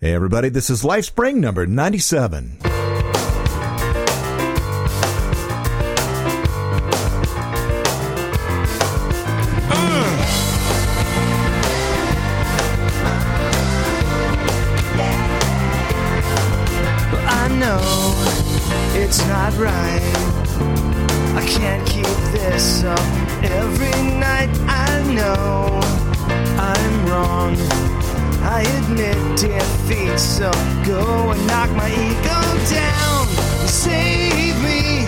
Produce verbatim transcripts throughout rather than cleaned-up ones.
Hey, everybody, this is Lifespring number ninety-seven. It's not right. I can't keep this up every night. I know I'm wrong. I admit defeat. So go and knock my ego down. Save me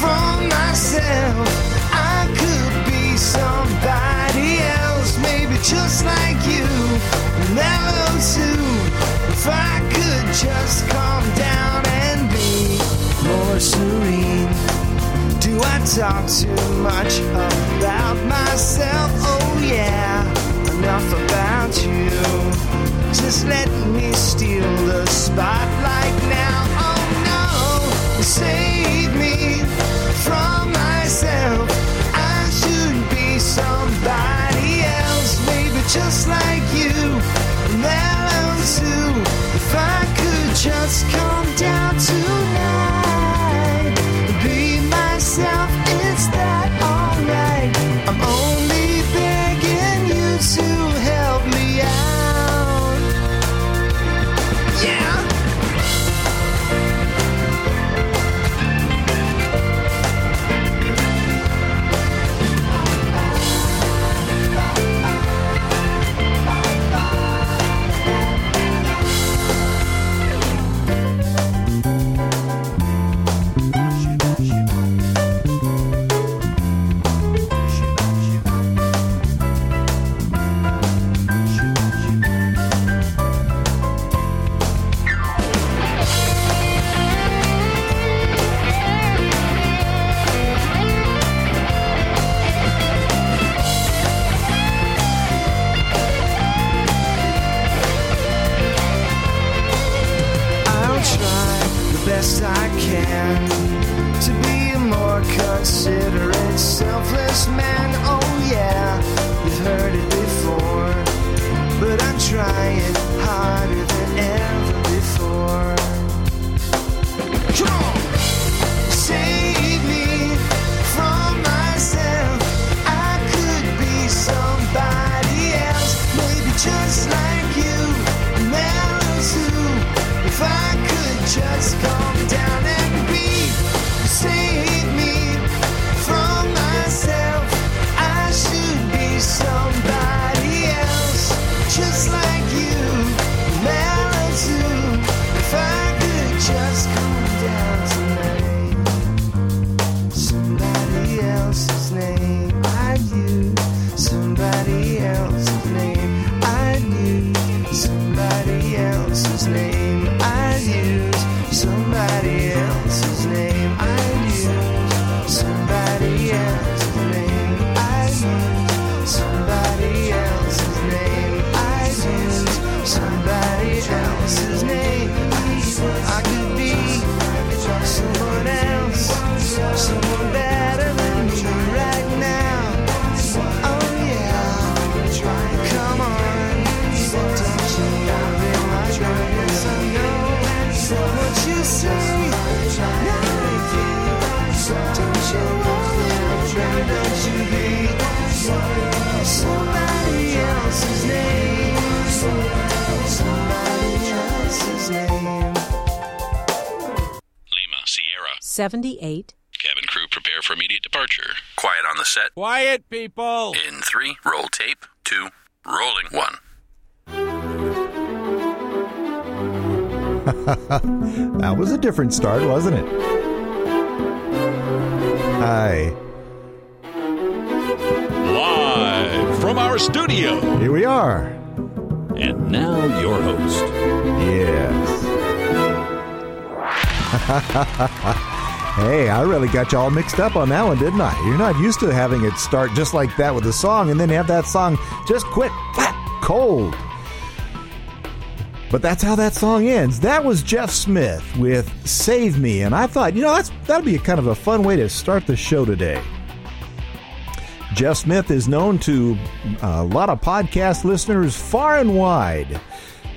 from myself. I could be somebody else, maybe just like you. Mellow too. If I could just calm down and be more serene. Do I talk too much about myself? Oh yeah, enough about you. Just let me steal the spotlight now. Oh no, save me from myself. I should be somebody else, maybe just like you. Mellow too. If I could just calm down tonight. Be myself, it's that alright? I'm only begging you to help me out. Yeah. seventy-eight. Cabin crew, prepare for immediate departure. Quiet on the set. Quiet, people! In three, roll tape. Two, rolling. One. That was a different start, wasn't it? Hi. Live from our studio. Here we are. And now your host. Yes. Hey, I really got you all mixed up on that one, didn't I? You're not used to having it start just like that with a song and then have that song just quit flat cold. But that's how that song ends. That was Jeff Smith with Save Me. And I thought, you know, that's that'd be a kind of a fun way to start the show today. Jeff Smith is known to a lot of podcast listeners far and wide.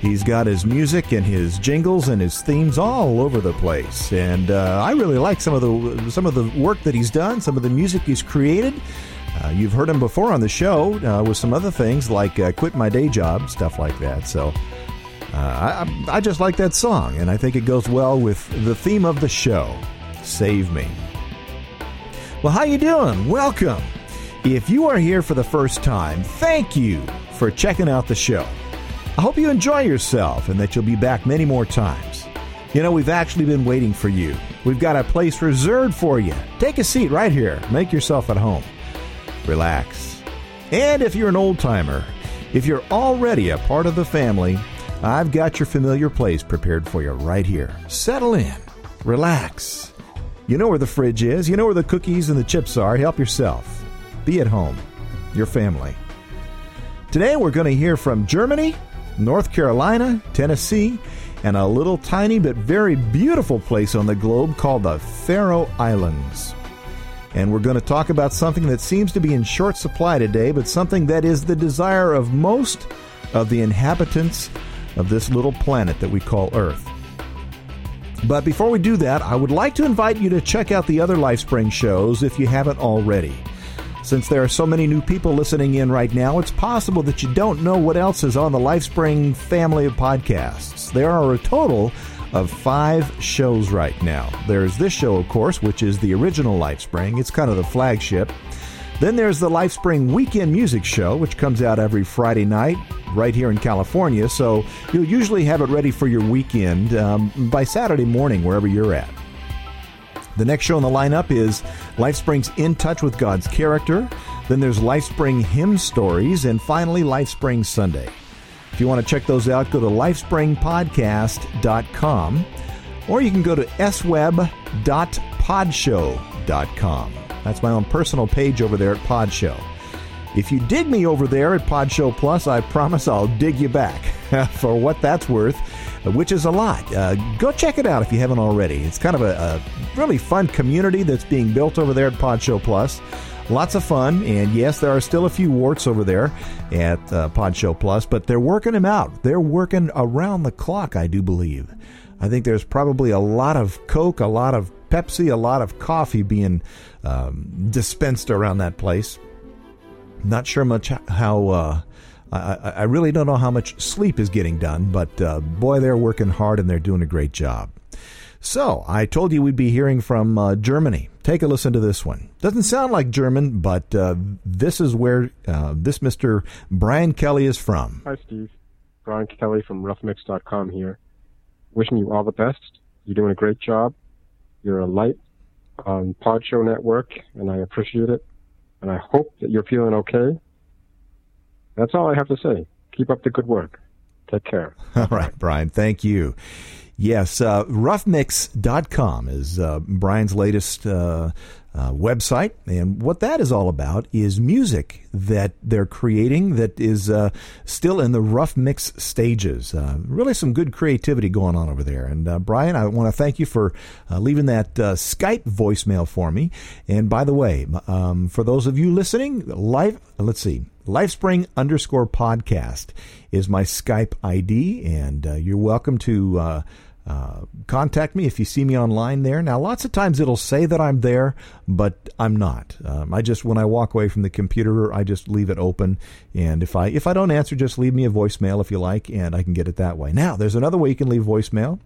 He's got his music and his jingles and his themes all over the place. And uh, I really like some of the some of the work that he's done, some of the music he's created. Uh, you've heard him before on the show uh, with some other things like uh, Quit My Day Job, stuff like that. So uh, I, I just like that song, and I think it goes well with the theme of the show, Save Me. Well, how you doing? Welcome. If you are here for the first time, thank you for checking out the show. I hope you enjoy yourself and that you'll be back many more times. You know, we've actually been waiting for you. We've got a place reserved for you. Take a seat right here. Make yourself at home. Relax. And if you're an old-timer, if you're already a part of the family, I've got your familiar place prepared for you right here. Settle in. Relax. You know where the fridge is. You know where the cookies and the chips are. Help yourself. Be at home, your family. Today we're going to hear from Germany, North Carolina, Tennessee, and a little tiny but very beautiful place on the globe called the Faroe Islands. And we're going to talk about something that seems to be in short supply today, but something that is the desire of most of the inhabitants of this little planet that we call Earth. But before we do that, I would like to invite you to check out the other Lifespring shows if you haven't already. Since there are so many new people listening in right now, it's possible that you don't know what else is on the Lifespring family of podcasts. There are a total of five shows right now. There's this show, of course, which is the original Lifespring. It's kind of the flagship. Then there's the Lifespring Weekend Music Show, which comes out every Friday night right here in California. So you'll usually have it ready for your weekend um, by Saturday morning, wherever you're at. The next show in the lineup is Lifespring's In Touch with God's Character. Then there's Lifespring Hymn Stories. And finally, Lifespring Sunday. If you want to check those out, go to Lifespring Podcast dot com. Or you can go to S web dot pod show dot com. That's my own personal page over there at Pod Show. If you dig me over there at Pod Show Plus, I promise I'll dig you back for what that's worth, which is a lot. Uh, go check it out if you haven't already. It's kind of a, a really fun community that's being built over there at Pod Show Plus. Lots of fun, and yes, there are still a few warts over there at uh, Pod Show Plus, but they're working them out. They're working around the clock, I do believe. I think there's probably a lot of Coke, a lot of Pepsi, a lot of coffee being um, dispensed around that place. Not sure much how, uh, I, I really don't know how much sleep is getting done, but uh, boy, they're working hard and they're doing a great job. So I told you we'd be hearing from uh, Germany. Take a listen to this one. Doesn't sound like German, but uh, this is where uh, this Mister Brian Kelly is from. Hi, Steve. Brian Kelly from rough mix dot com here. Wishing you all the best. You're doing a great job. You're a light on Pod Show Network, and I appreciate it. And I hope that you're feeling okay. That's all I have to say. Keep up the good work. Take care. All right, Brian. Thank you. Yes, uh, rough mix dot com is uh, Brian's latest uh, uh, website. And what that is all about is music that they're creating that is uh, still in the rough mix stages. Uh, really some good creativity going on over there. And, uh, Brian, I want to thank you for uh, leaving that uh, Skype voicemail for me. And, by the way, um, for those of you listening, live, let's see. Lifespring underscore podcast is my Skype I D, and uh, you're welcome to uh, uh, contact me if you see me online there. Now, lots of times it'll say that I'm there, but I'm not. Um, I just, when I walk away from the computer, I just leave it open, and if I if I don't answer, just leave me a voicemail if you like, and I can get it that way. Now, there's another way you can leave voicemail,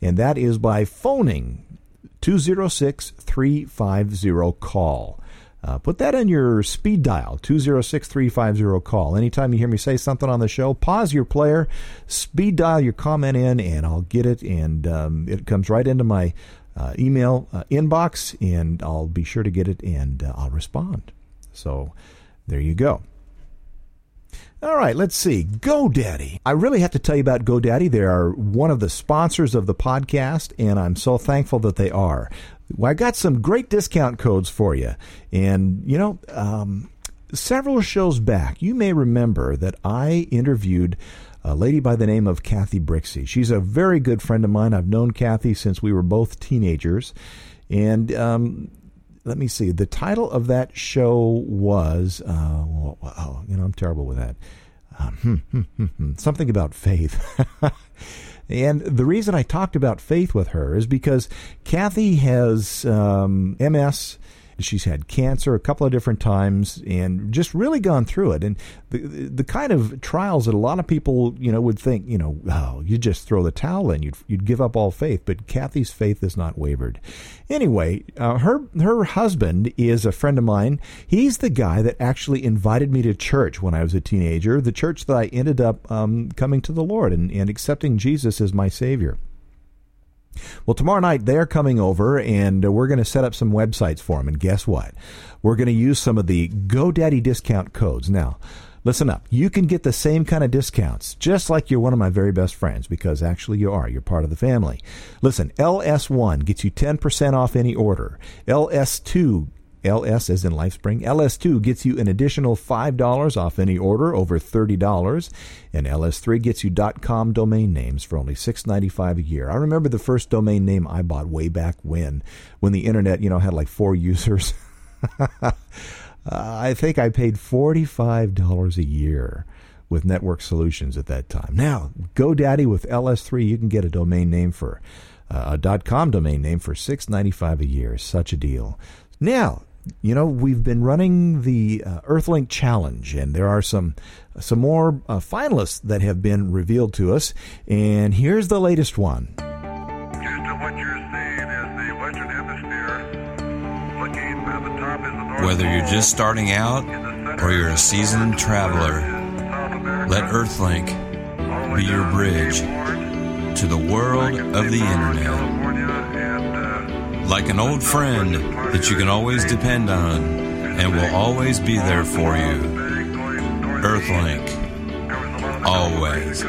and that is by phoning two oh six, three five oh, call. Uh, put that in your speed dial, two oh six, three five oh, call. Anytime you hear me say something on the show, pause your player, speed dial your comment in, and I'll get it. And um, it comes right into my uh, email uh, inbox, and I'll be sure to get it, and uh, I'll respond. So there you go. All right, let's see. GoDaddy. I really have to tell you about GoDaddy. They are one of the sponsors of the podcast, and I'm so thankful that they are. Well, I got some great discount codes for you. And, you know, um, several shows back, you may remember that I interviewed a lady by the name of Kathy Brixey. She's a very good friend of mine. I've known Kathy since we were both teenagers. And um, let me see. The title of that show was, uh, oh, you know, I'm terrible with that. something about faith. And the reason I talked about faith with her is because Kathy has um, M S. She's had cancer a couple of different times and just really gone through it. And the the kind of trials that a lot of people, you know, would think, you know, oh, you just throw the towel in, you'd you'd give up all faith. But Kathy's faith has not wavered. Anyway, uh, her her husband is a friend of mine. He's the guy that actually invited me to church when I was a teenager, the church that I ended up um, coming to the Lord and, and accepting Jesus as my Savior. Well, tomorrow night, they're coming over, and we're going to set up some websites for them. And guess what? We're going to use some of the GoDaddy discount codes. Now, listen up. You can get the same kind of discounts, just like you're one of my very best friends, because actually you are. You're part of the family. Listen, L S one gets you ten percent off any order. L S two, L S as in Lifespring, L S two gets you an additional five dollars off any order over thirty dollars, and L S three gets you .com domain names for only six dollars and ninety-five cents a year. I remember the first domain name I bought way back when, when the internet, you know, had like four users. uh, I think I paid forty-five dollars a year with Network Solutions at that time. Now, GoDaddy with L S three, you can get a domain name for uh, a .com domain name for six dollars and ninety-five cents a year. Such a deal. Now, you know, we've been running the uh, Earthlink Challenge, and there are some some more uh, finalists that have been revealed to us. And here's the latest one. Here's to what you're seeing is the Western Hemisphere. Looking at the top is the North Pole. Whether you're just starting out or you're a seasoned traveler, let Earthlink be your bridge to the world of the Internet. Like an old friend that you can always depend on and will always be there for you. Earthlink. Always.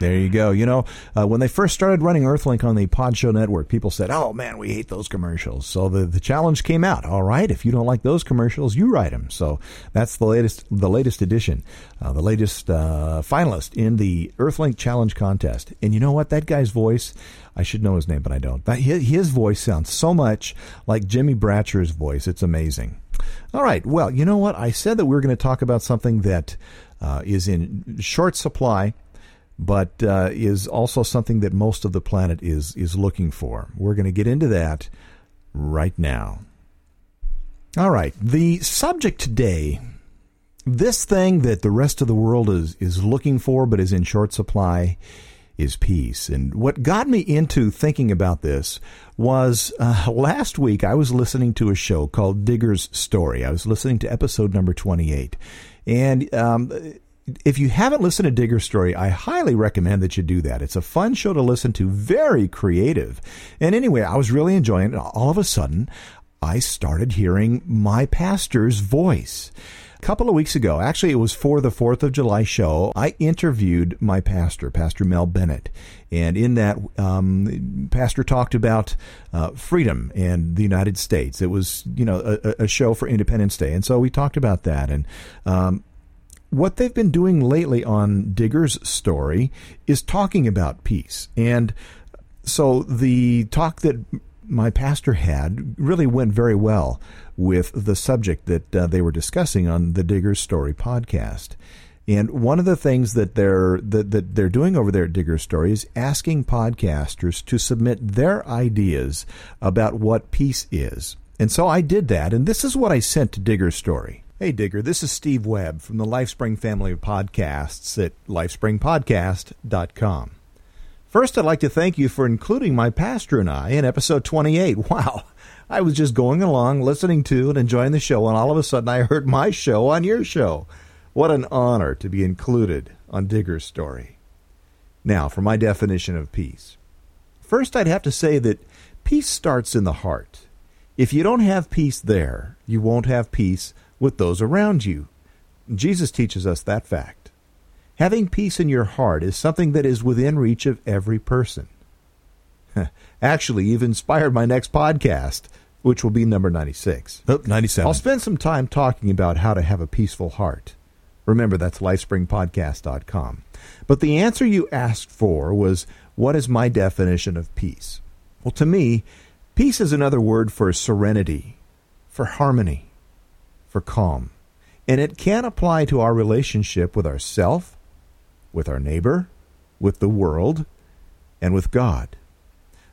There you go. You know, uh, when they first started running Earthlink on the Pod Show Network, people said, oh, man, we hate those commercials. So the, the challenge came out. All right, if you don't like those commercials, you write them. So that's the latest the latest edition, uh, the latest uh, finalist in the Earthlink Challenge contest. And you know what? That guy's voice, I should know his name, but I don't. His, his voice sounds so much like Jimmy Bratcher's voice. It's amazing. All right. Well, you know what? I said that we were going to talk about something that uh, is in short supply, but uh, is also something that most of the planet is is looking for. We're going to get into that right now. All right, the subject today, this thing that the rest of the world is is looking for but is in short supply, is peace. And what got me into thinking about this was uh, last week I was listening to a show called Digger's Story. I was listening to episode number twenty-eight. And um if you haven't listened to Digger's Story, I highly recommend that you do that. It's a fun show to listen to, very creative. And anyway, I was really enjoying it. All of a sudden, I started hearing my pastor's voice. A couple of weeks ago, actually, it was for the fourth of July show, I interviewed my pastor, Pastor Mel Bennett. And in that, um, Pastor talked about uh, freedom and the United States. It was, you know, a, a show for Independence Day. And so we talked about that. And, um, what they've been doing lately on Digger's Story is talking about peace. And so the talk that my pastor had really went very well with the subject that uh, they were discussing on the Digger's Story podcast. And one of the things that they're that, that they're doing over there at Digger's Story is asking podcasters to submit their ideas about what peace is. And so I did that, and this is what I sent to Digger's Story. Hey, Digger, this is Steve Webb from the Lifespring family of podcasts at Lifespring Podcast dot com. First, I'd like to thank you for including my pastor and I in episode twenty-eight. Wow, I was just going along, listening to and enjoying the show, and all of a sudden I heard my show on your show. What an honor to be included on Digger's Story. Now, for my definition of peace. First, I'd have to say that peace starts in the heart. If you don't have peace there, you won't have peace with those around you. Jesus teaches us that fact. Having peace in your heart is something that is within reach of every person. Actually, you've inspired my next podcast, which will be number ninety-six. Oh, ninety-seven. I'll spend some time talking about how to have a peaceful heart. Remember, that's Lifespring Podcast dot com. But the answer you asked for was, what is my definition of peace? Well, to me, peace is another word for serenity, for harmony, for calm. And it can apply to our relationship with ourself, with our neighbor, with the world, and with God.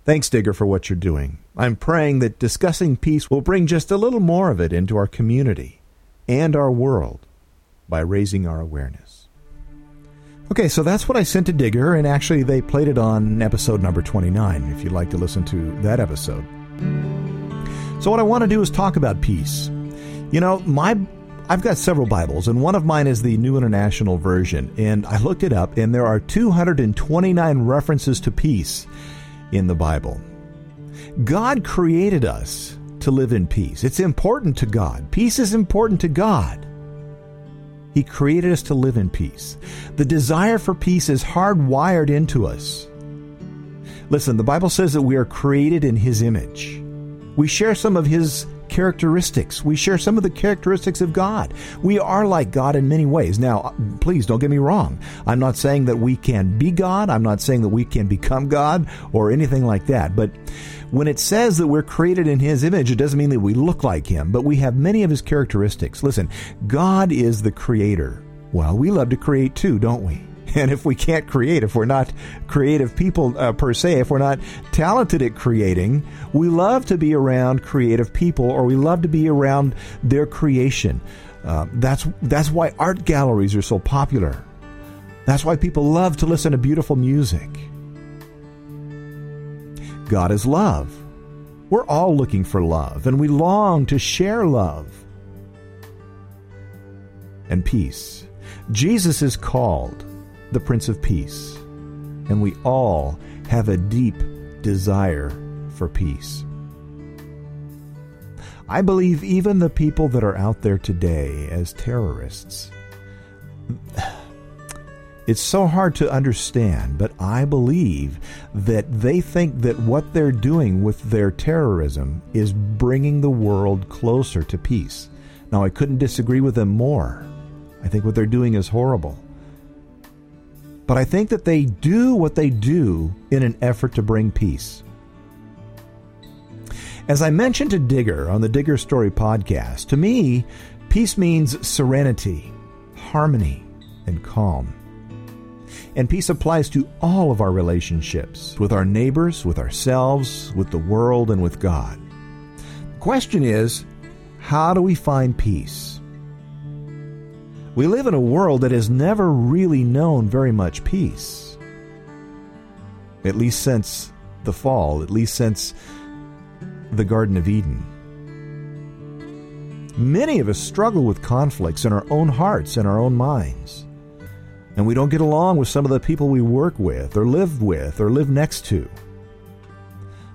Thanks, Digger, for what you're doing. I'm praying that discussing peace will bring just a little more of it into our community and our world by raising our awareness. Okay, so that's what I sent to Digger, and actually they played it on episode number twenty-nine, if you'd like to listen to that episode. So what I want to do is talk about peace. You know, my I've got several Bibles, and one of mine is the New International Version, and I looked it up, and there are two hundred twenty-nine references to peace in the Bible. God created us to live in peace. It's important to God. Peace is important to God. He created us to live in peace. The desire for peace is hardwired into us. Listen, the Bible says that we are created in His image. We share some of His characteristics. We share some of the characteristics of God. We are like God in many ways. Now, please don't get me wrong. I'm not saying that we can be God. I'm not saying that we can become God or anything like that. But when it says that we're created in His image, it doesn't mean that we look like Him, but we have many of His characteristics. Listen, God is the creator. Well, we love to create too, don't we? And if we can't create, if we're not creative people uh, per se, if we're not talented at creating, we love to be around creative people, or we love to be around their creation. Uh, that's that's why art galleries are so popular. That's why people love to listen to beautiful music. God is love. We're all looking for love, and we long to share love and peace. Jesus is called the Prince of Peace, and we all have a deep desire for peace. I believe even the people that are out there today as terrorists, it's so hard to understand, but I believe that they think that what they're doing with their terrorism is bringing the world closer to peace. Now, I couldn't disagree with them more. I think what they're doing is horrible. But I think that they do what they do in an effort to bring peace. As I mentioned to Digger on the Digger Story podcast, to me, peace means serenity, harmony, and calm. And peace applies to all of our relationships, with our neighbors, with ourselves, with the world, and with God. The question is, how do we find peace? We live in a world that has never really known very much peace, at least since the fall, at least since the Garden of Eden. Many of us struggle with conflicts in our own hearts and our own minds. And we don't get along with some of the people we work with or live with or live next to.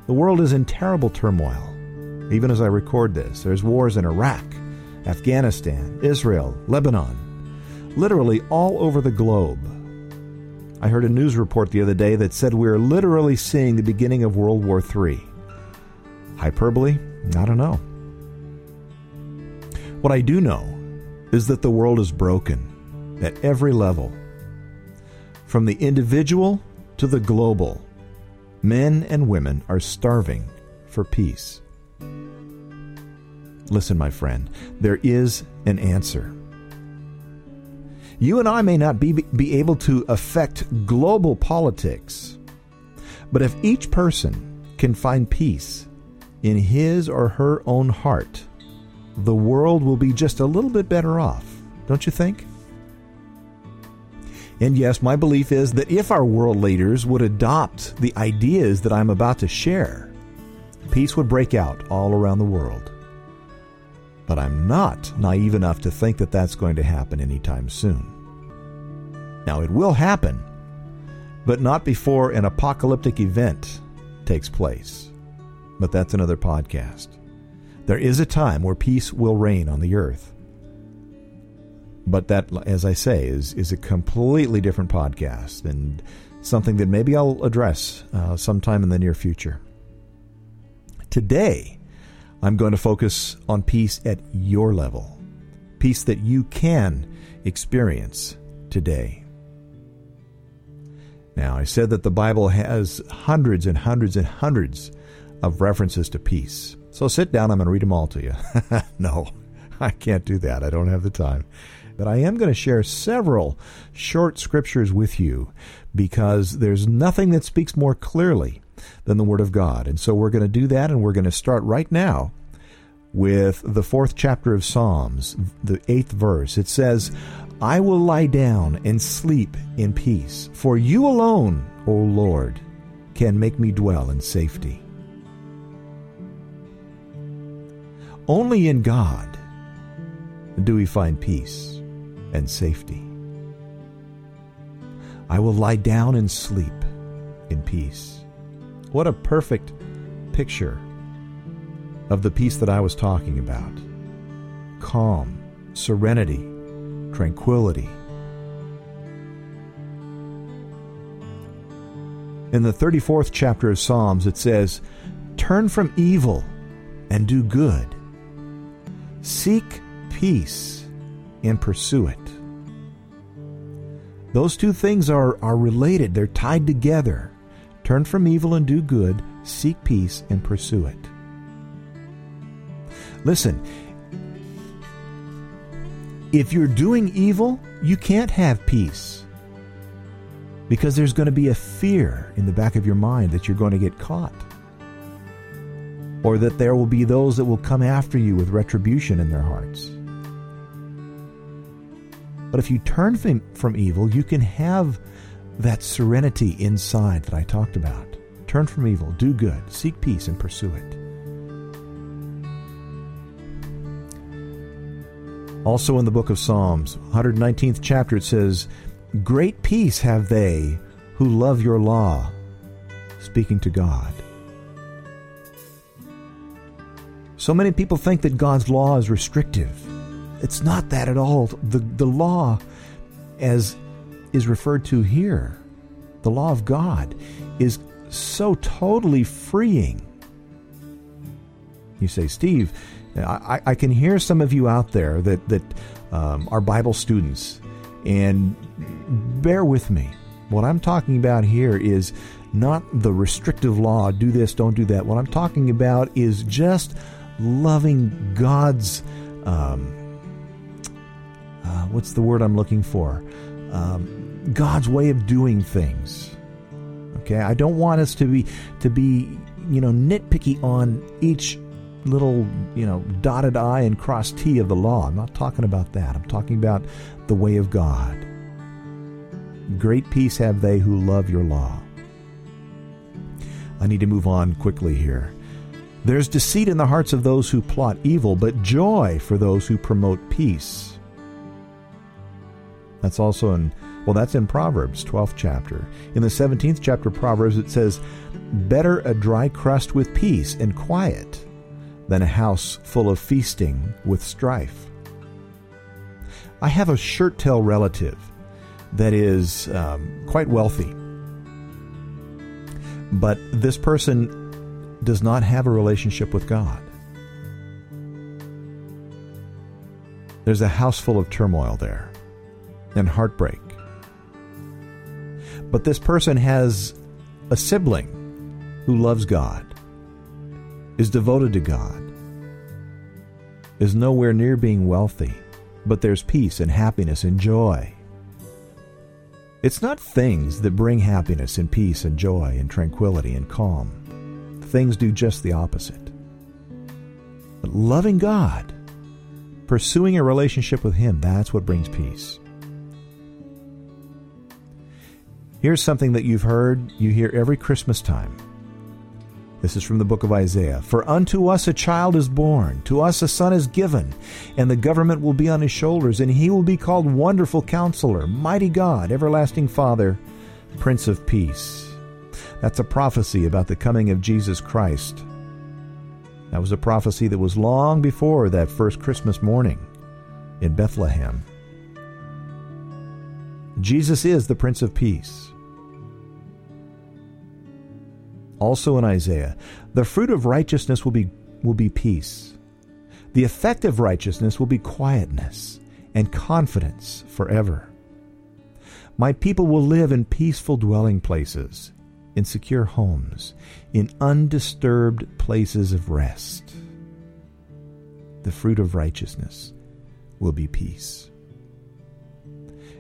The world is in terrible turmoil. Even as I record this, there's wars in Iraq, Afghanistan, Israel, Lebanon, literally all over the globe. I heard a news report the other day that said we're literally seeing the beginning of World War Three. Hyperbole? I don't know. What I do know is that the world is broken at every level. From the individual to the global, men and women are starving for peace. Listen, my friend, there is an answer. You and I may not be, be able to affect global politics, but if each person can find peace in his or her own heart, the world will be just a little bit better off, don't you think? And yes, my belief is that if our world leaders would adopt the ideas that I'm about to share, peace would break out all around the world. But I'm not naive enough to think that that's going to happen anytime soon. Now, it will happen, but not before an apocalyptic event takes place. But that's another podcast. There is a time where peace will reign on the earth. But that, as I say, is, is a completely different podcast and something that maybe I'll address uh, sometime in the near future. Today, I'm going to focus on peace at your level, peace that you can experience today. Now, I said that the Bible has hundreds and hundreds and hundreds of references to peace. So sit down, I'm going to read them all to you. No, I can't do that. I don't have the time. But I am going to share several short scriptures with you because there's nothing that speaks more clearly than the Word of God. And so we're going to do that, and we're going to start right now with the fourth chapter of Psalms, the eighth verse. It says, I will lie down and sleep in peace, for you alone, O Lord, can make me dwell in safety. Only in God do we find peace and safety. I will lie down and sleep in peace. What a perfect picture of the peace that I was talking about. Calm, serenity, tranquility. In the thirty-fourth chapter of Psalms, it says, turn from evil and do good. Seek peace and pursue it. Those two things are, are related. They're tied together. Turn from evil and do good. Seek peace and pursue it. Listen, if you're doing evil, you can't have peace because there's going to be a fear in the back of your mind that you're going to get caught or that there will be those that will come after you with retribution in their hearts. But if you turn from, from evil, you can have that serenity inside that I talked about. Turn from evil, do good, seek peace, and pursue it. Also in the book of Psalms, one hundred nineteenth chapter, it says, great peace have they who love your law, speaking to God. So many people think that God's law is restrictive. It's not that at all. The, the law, as is referred to here, the law of God, is so totally freeing. You say, Steve, I, I can hear some of you out there that, that um, are Bible students, and bear with me. What I'm talking about here is not the restrictive law, do this, don't do that. What I'm talking about is just loving God's, um, uh, what's the word I'm looking for? Um, God's way of doing things. Okay, I don't want us to be, to be, you know, nitpicky on each little, you know, dotted I and crossed T of the law. I'm not talking about that. I'm talking about the way of God. Great peace have they who love your law. I need to move on quickly here. There's deceit in the hearts of those who plot evil, but joy for those who promote peace. That's also in, well, that's in Proverbs, twelfth chapter. In the seventeenth chapter of Proverbs, it says, better a dry crust with peace and quiet than a house full of feasting with strife. I have a shirt-tail relative that is um, quite wealthy, but this person does not have a relationship with God. There's a house full of turmoil there and heartbreak. But this person has a sibling who loves God, is devoted to God, is nowhere near being wealthy, but there's peace and happiness and joy. It's not things that bring happiness and peace and joy and tranquility and calm. Things do just the opposite. But loving God, pursuing a relationship with Him, that's what brings peace. Here's something that you've heard, you hear every Christmas time. This is from the book of Isaiah. For unto us a child is born, to us a son is given, and the government will be on his shoulders, and he will be called Wonderful Counselor, Mighty God, Everlasting Father, Prince of Peace. That's a prophecy about the coming of Jesus Christ. That was a prophecy that was long before that first Christmas morning in Bethlehem. Jesus is the Prince of Peace. Also in Isaiah, the fruit of righteousness will be will be peace. The effect of righteousness will be quietness and confidence forever. My people will live in peaceful dwelling places, in secure homes, in undisturbed places of rest. the fruit of righteousness will be peace.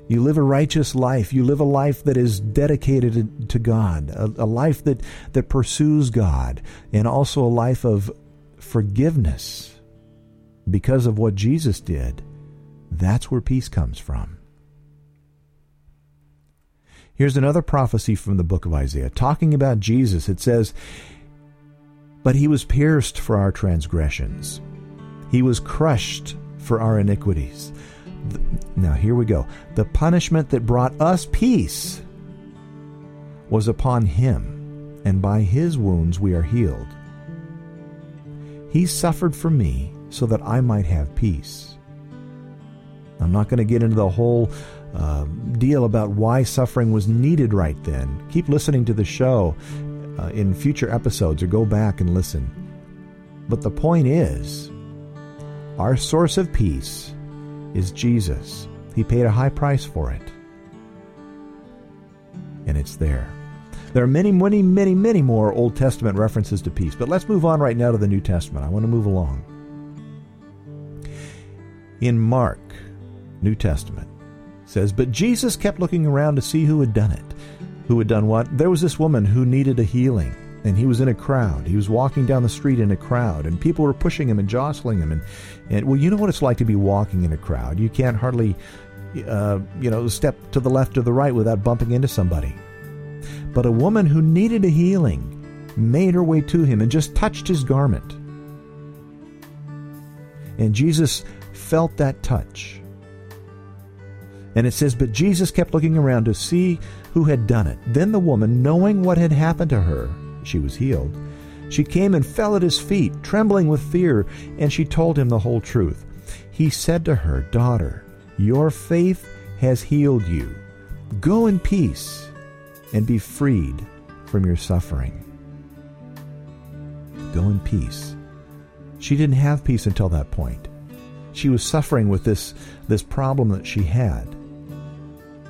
You live a righteous life. You live a life that is dedicated to God, a, a life that, that pursues God, and also a life of forgiveness because of what Jesus did. That's where peace comes from. Here's another prophecy from the book of Isaiah, talking about Jesus. It says, "But he was pierced for our transgressions. He was crushed for our iniquities." Now, here we go. "The punishment that brought us peace was upon him, and by his wounds we are healed. He suffered for me so that I might have peace." I'm not going to get into the whole uh, deal about why suffering was needed right then. Keep listening to the show uh, in future episodes, or go back and listen. But the point is, our source of peace is Jesus. He paid a high price for it. And it's there. There are many, many, many, many more Old Testament references to peace. But let's move on right now to the New Testament. I want to move along. In Mark, New Testament, says, "But Jesus kept looking around to see who had done it." Who had done what? There was this woman who needed a healing. And he was in a crowd. He was walking down the street in a crowd, and people were pushing him and jostling him. And, and well, you know what it's like to be walking in a crowd. You can't hardly, uh, you know, step to the left or the right without bumping into somebody. But a woman who needed a healing made her way to him and just touched his garment. And Jesus felt that touch. And it says, "But Jesus kept looking around to see who had done it. Then the woman, knowing what had happened to her, she was healed. She came and fell at his feet, trembling with fear, and she told him the whole truth. He said to her, 'Daughter, your faith has healed you. Go in peace and be freed from your suffering.'" Go in peace. She didn't have peace until that point. She was suffering with this, this problem that she had.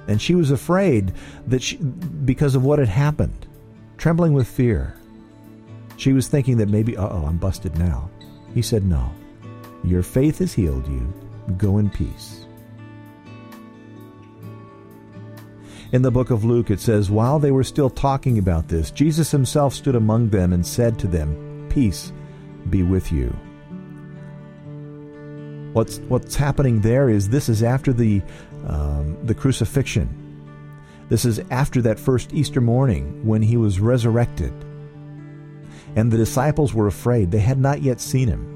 And she was afraid that she, because of what had happened. Trembling with fear. She was thinking that maybe, uh-oh, I'm busted now. He said, "No, your faith has healed you. Go in peace." In the book of Luke, it says, "While they were still talking about this, Jesus himself stood among them and said to them, 'Peace be with you.'" What's, what's happening there is this is after the, um, the crucifixion. This is after that first Easter morning when he was resurrected. And the disciples were afraid. They had not yet seen him.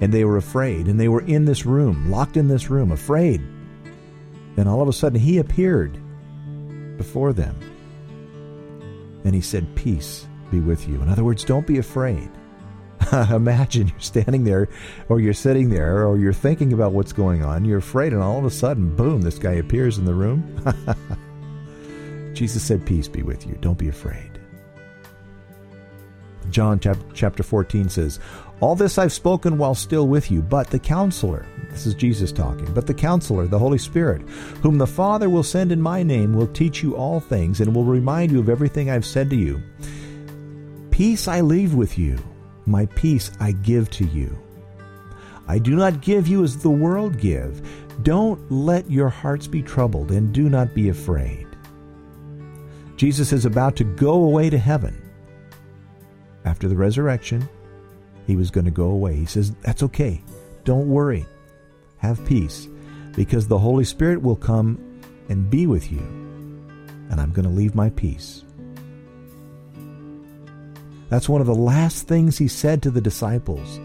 And they were afraid. And they were in this room, locked in this room, afraid. And all of a sudden he appeared before them. And he said, "Peace be with you." In other words, don't be afraid. Imagine you're standing there, or you're sitting there, or you're thinking about what's going on. You're afraid, and all of a sudden, boom, this guy appears in the room. Jesus said, "Peace be with you. Don't be afraid." John chapter fourteen says, "All this I've spoken while still with you, but the Counselor," this is Jesus talking, "but the Counselor, the Holy Spirit, whom the Father will send in my name, will teach you all things and will remind you of everything I've said to you. Peace I leave with you. My peace I give to you. I do not give you as the world give. Don't let your hearts be troubled, and do not be afraid." Jesus is about to go away to heaven. After the resurrection, he was going to go away. He says, "That's okay. Don't worry. Have peace, because the Holy Spirit will come and be with you, and I'm going to leave my peace." That's one of the last things he said to the disciples.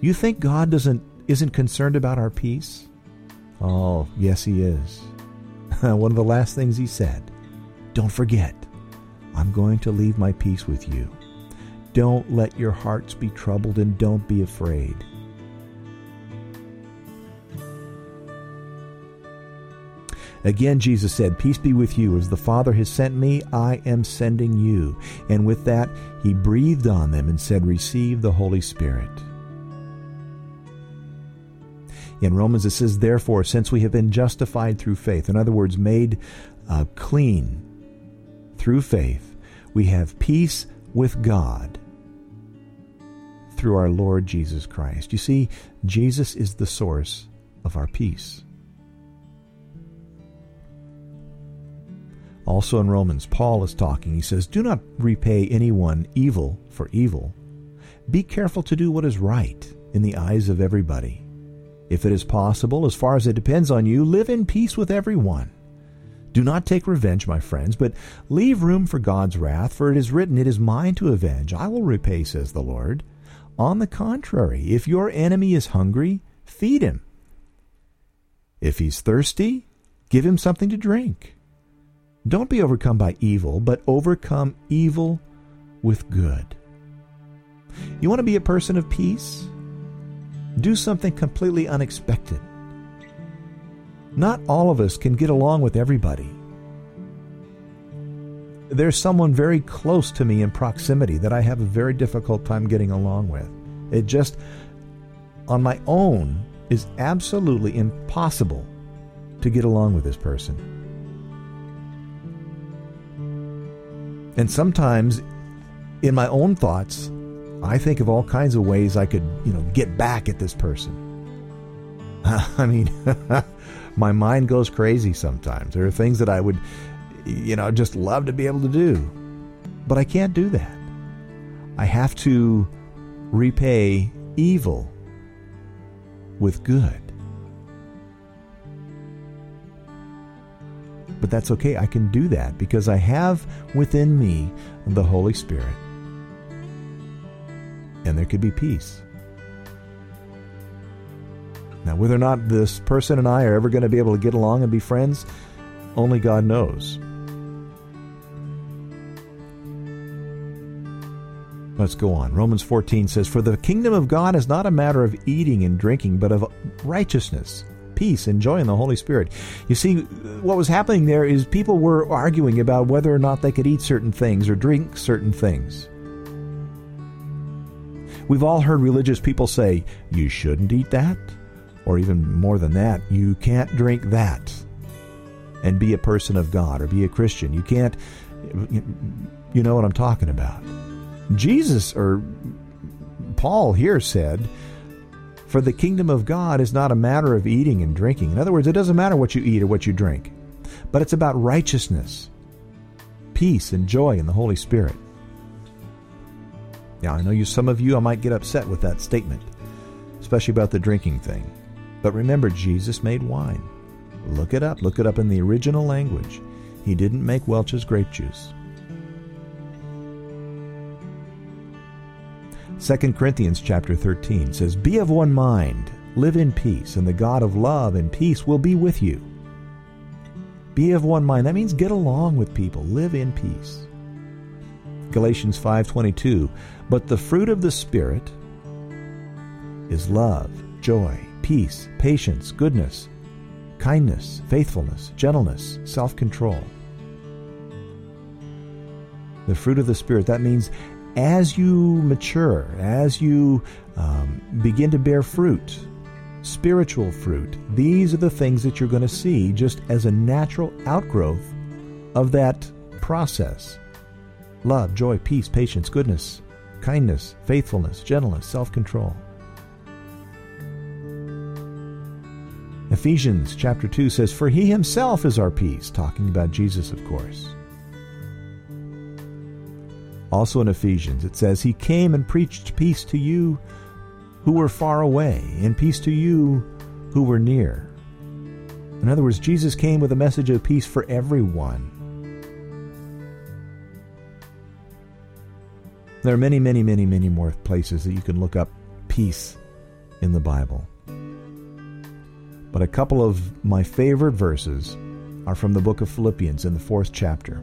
You think God doesn't isn't concerned about our peace? Oh, yes, he is. One of the last things he said, "Don't forget, I'm going to leave my peace with you. Don't let your hearts be troubled, and don't be afraid." Again, Jesus said, "Peace be with you. As the Father has sent me, I am sending you." And with that, he breathed on them and said, "Receive the Holy Spirit." In Romans, it says, "Therefore, since we have been justified through faith," in other words, made uh, clean through faith, "we have peace with God through our Lord Jesus Christ. You see, Jesus is the source of our peace. Also in Romans, Paul is talking. He says, do not repay anyone evil for evil. Be careful to do what is right in the eyes of everybody. If it is possible, as far as it depends on you, live in peace with everyone. Do not take revenge, my friends, but leave room for God's wrath, for it is written, it is mine to avenge. I will repay, says the Lord. On the contrary, if your enemy is hungry, feed him. If he's thirsty, give him something to drink. Don't be overcome by evil, but overcome evil with good. You want to be a person of peace? Do something completely unexpected. Not all of us can get along with everybody. There's someone very close to me in proximity that I have a very difficult time getting along with. It just, on my own, is absolutely impossible to get along with this person. And sometimes, in my own thoughts, I think of all kinds of ways I could, you know, get back at this person. I mean, my mind goes crazy sometimes. There are things that I would, you know, just love to be able to do. But I can't do that. I have to repay evil with good. But that's okay. I can do that because I have within me the Holy Spirit. And there could be peace. Now, whether or not this person and I are ever going to be able to get along and be friends, only God knows. Let's go on. Romans fourteen says, for the kingdom of God is not a matter of eating and drinking, but of righteousness, peace, and joy in the Holy Spirit. You see, what was happening there is people were arguing about whether or not they could eat certain things or drink certain things. We've all heard religious people say, you shouldn't eat that, or even more than that, you can't drink that and be a person of God or be a Christian. You can't, you know what I'm talking about. Jesus, or Paul here, said, for the kingdom of God is not a matter of eating and drinking. In other words, it doesn't matter what you eat or what you drink, but it's about righteousness, peace, and joy in the Holy Spirit. Now, I know you, some of you, I might get upset with that statement, especially about the drinking thing. But remember, Jesus made wine. Look it up. Look it up in the original language. He didn't make Welch's grape juice. Second Corinthians chapter thirteen says, be of one mind, live in peace, and the God of love and peace will be with you. Be of one mind. That means get along with people. Live in peace. Galatians five twenty-two, but the fruit of the Spirit is love, joy, peace, patience, goodness, kindness, faithfulness, gentleness, self-control. The fruit of the Spirit, that means as you mature, as you um, begin to bear fruit, spiritual fruit, these are the things that you're going to see just as a natural outgrowth of that process. Love, joy, peace, patience, goodness, kindness, faithfulness, gentleness, self-control. Ephesians chapter two says, for he himself is our peace, talking about Jesus, of course. Also in Ephesians, it says, he came and preached peace to you who were far away, and peace to you who were near. In other words, Jesus came with a message of peace for everyone. There are many, many, many, many more places that you can look up peace in the Bible. But a couple of my favorite verses are from the book of Philippians in the fourth chapter.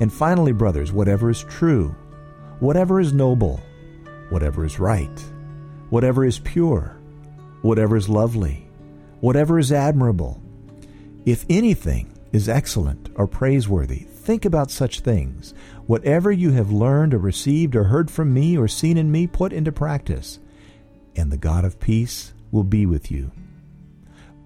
And finally, brothers, whatever is true, whatever is noble, whatever is right, whatever is pure, whatever is lovely, whatever is admirable. If anything is excellent or praiseworthy, think about such things. Whatever you have learned or received or heard from me or seen in me, put into practice, and the God of peace will be with you.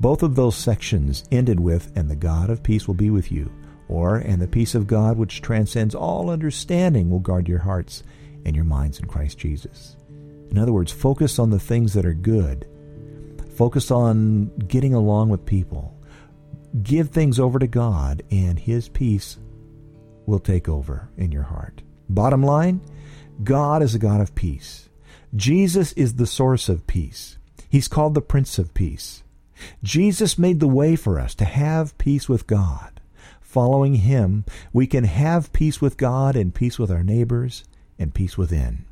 Both of those sections ended with, and the God of peace will be with you, or, and the peace of God which transcends all understanding will guard your hearts and your minds in Christ Jesus. In other words, focus on the things that are good. Focus on getting along with people. Give things over to God, and His peace will take over in your heart. Bottom line, God is a God of peace. Jesus is the source of peace. He's called the Prince of Peace. Jesus made the way for us to have peace with God. Following Him, we can have peace with God and peace with our neighbors and peace within.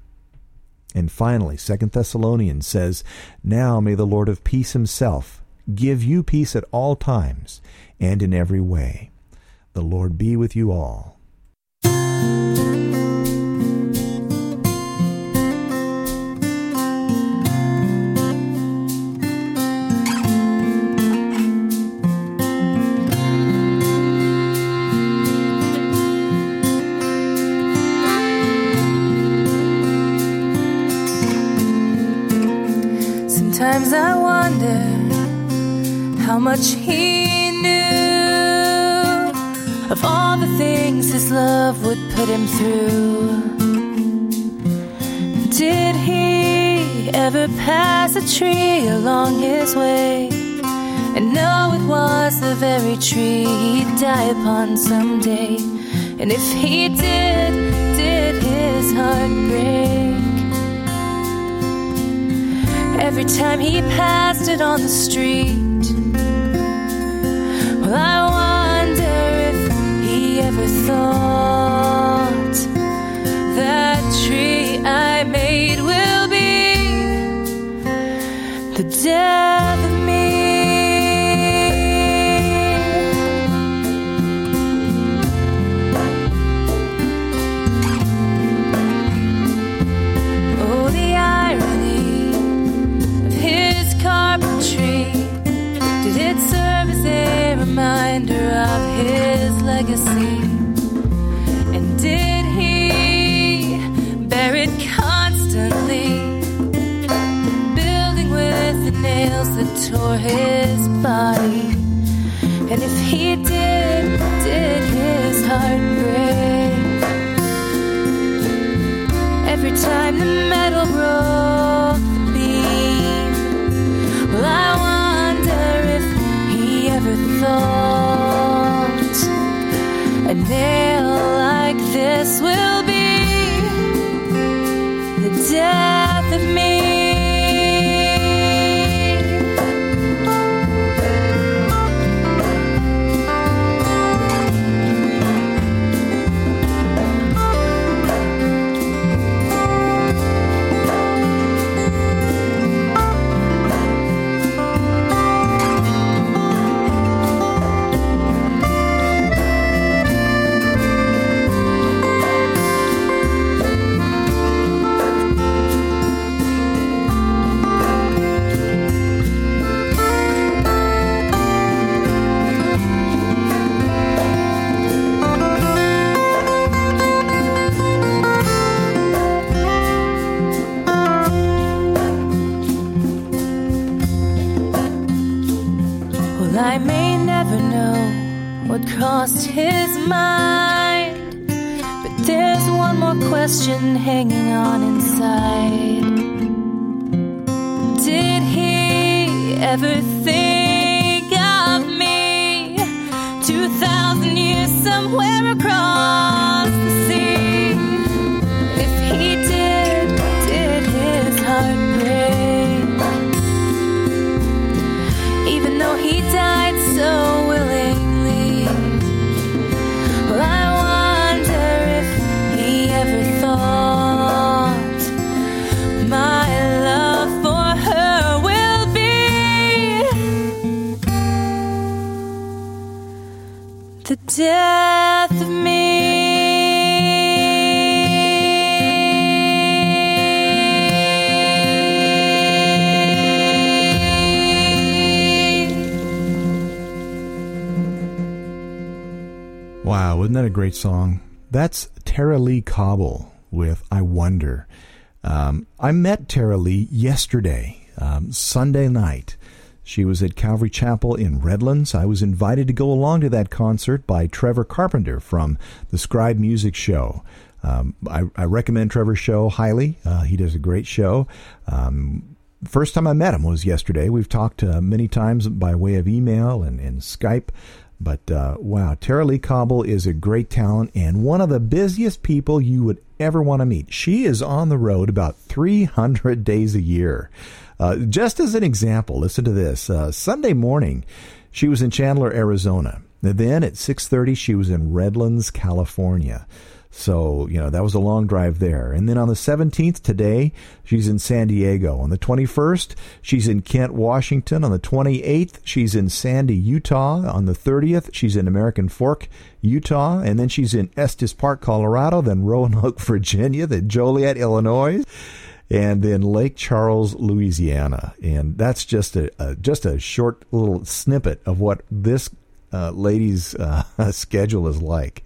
And finally, Second Thessalonians says, "Now may the Lord of peace Himself give you peace at all times and in every way. The Lord be with you all." Sometimes I wonder how much He knew of all the things His love would put Him through. Did He ever pass a tree along His way and know it was the very tree He'd die upon someday? And if He did, did His heart break every time He passed it on the street? Well, I wonder if He ever thought, that tree I made will be the death of me. Oh, the irony of His carpentry. Did it serve as a reminder of His legacy? And did He bear it constantly, building with the nails that tore His body? And if He did, did His heart break every time the metal broke the beam? Well, I want thought a nail like this will be the death of me. Crossed His mind, but there's one more question hanging on inside. Did He ever think of me two thousand years somewhere across the sea? If He did, did His heart break, even though He died so willingly? The death of me. Wow, isn't that a great song? That's Tara Lee Cobble with I Wonder. Um, I met Tara Lee yesterday, um, Sunday night. She was at Calvary Chapel in Redlands. I was invited to go along to that concert by Trevor Carpenter from the Scribe Music Show. Um, I, I recommend Trevor's show highly. Uh, he does a great show. Um, first time I met him was yesterday. We've talked uh, many times by way of email and, and Skype. But uh, wow, Tara Lee Cobble is a great talent and one of the busiest people you would ever want to meet. She is on the road about three hundred days a year. Uh, just as an example, listen to this. Uh, Sunday morning, she was in Chandler, Arizona. And then at six thirty, she was in Redlands, California. So, you know, that was a long drive there. And then on the seventeenth, today, she's in San Diego. On the twenty-first, she's in Kent, Washington. On the twenty-eighth, she's in Sandy, Utah. On the thirtieth, she's in American Fork, Utah. And then she's in Estes Park, Colorado. Then Roanoke, Virginia. Then Joliet, Illinois. And then Lake Charles, Louisiana. And that's just a, a just a short little snippet of what this uh, lady's uh, schedule is like.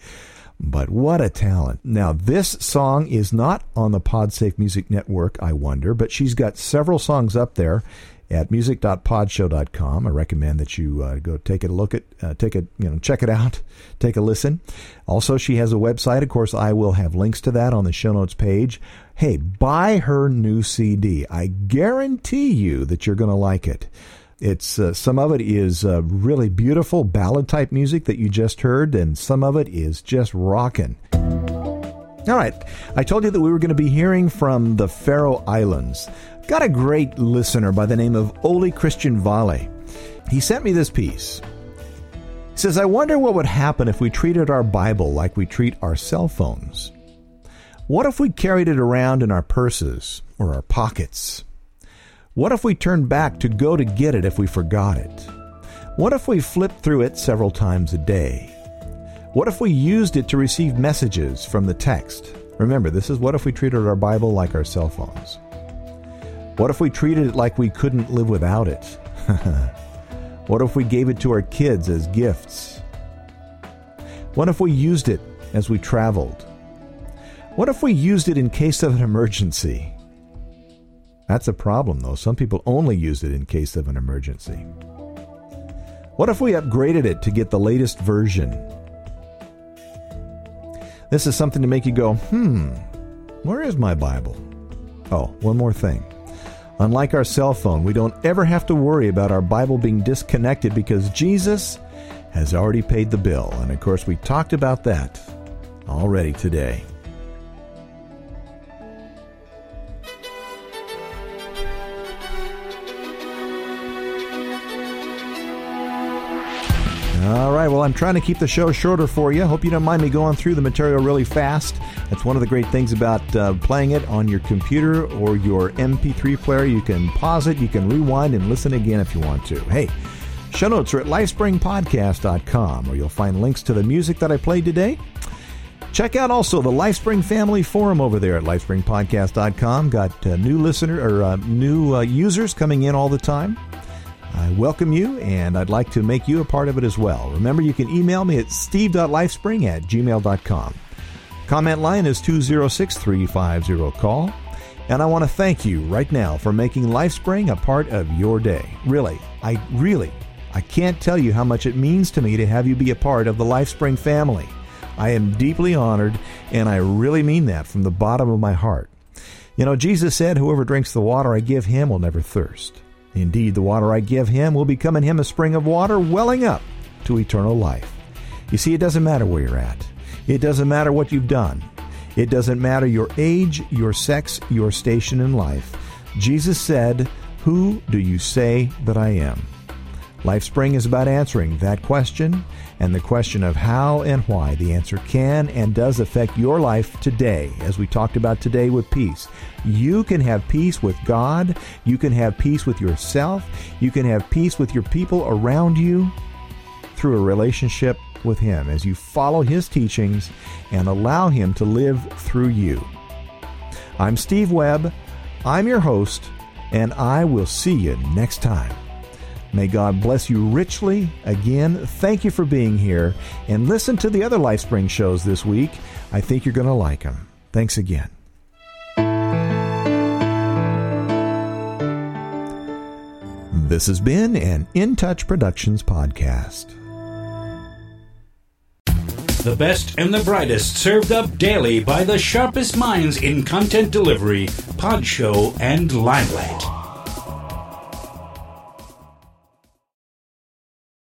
But what a talent. Now, this song is not on the PodSafe Music Network, I Wonder, but she's got several songs up there at music dot pod show dot com. I recommend that you uh, go take a look at, uh, take a, you know, check it out, take a listen. Also, she has a website. Of course, I will have links to that on the show notes page. Hey, buy her new C D. I guarantee you that you're going to like it. It's uh, some of it is uh, really beautiful ballad type music that you just heard, and some of it is just rockin'. All right, I told you that we were going to be hearing from the Faroe Islands. Got a great listener by the name of Ole Christian Valle. He sent me this piece. He says, I wonder what would happen if we treated our Bible like we treat our cell phones. What if we carried it around in our purses or our pockets? What if we turned back to go to get it if we forgot it? What if we flipped through it several times a day? What if we used it to receive messages from the text? Remember, this is what if we treated our Bible like our cell phones. What if we treated it like we couldn't live without it? What if we gave it to our kids as gifts? What if we used it as we traveled? What if we used it in case of an emergency? That's a problem, though. Some people only use it in case of an emergency. What if we upgraded it to get the latest version? This is something to make you go, hmm, where is my Bible? Oh, one more thing. Unlike our cell phone, we don't ever have to worry about our Bible being disconnected because Jesus has already paid the bill. And, of course, we talked about that already today. All right, well, I'm trying to keep the show shorter for you. Hope you don't mind me going through the material really fast. That's one of the great things about uh, playing it on your computer or your M P three player. You can pause it, you can rewind, and listen again if you want to. Hey, show notes are at lifespring podcast dot com, where you'll find links to the music that I played today. Check out also the Lifespring Family Forum over there at lifespring podcast dot com. Got uh, new listener or uh, new uh, users coming in all the time. I welcome you, and I'd like to make you a part of it as well. Remember, you can email me at steve dot lifespring at gmail dot com. Comment line is two oh six, three five oh, call. And I want to thank you right now for making Lifespring a part of your day. Really, I really, I can't tell you how much it means to me to have you be a part of the Lifespring family. I am deeply honored, and I really mean that from the bottom of my heart. You know, Jesus said, whoever drinks the water I give him will never thirst. Indeed, the water I give him will become in him a spring of water welling up to eternal life. You see, it doesn't matter where you're at. It doesn't matter what you've done. It doesn't matter your age, your sex, your station in life. Jesus said, who do you say that I am? Lifespring is about answering that question and the question of how and why the answer can and does affect your life today, as we talked about today with peace. You can have peace with God. You can have peace with yourself. You can have peace with your people around you through a relationship with Him as you follow His teachings and allow Him to live through you. I'm Steve Webb. I'm your host, and I will see you next time. May God bless you richly. Again, thank you for being here. And listen to the other Lifespring shows this week. I think you're going to like them. Thanks again. This has been an In Touch Productions podcast. The best and the brightest served up daily by the sharpest minds in content delivery, Pod Show, and Limelight.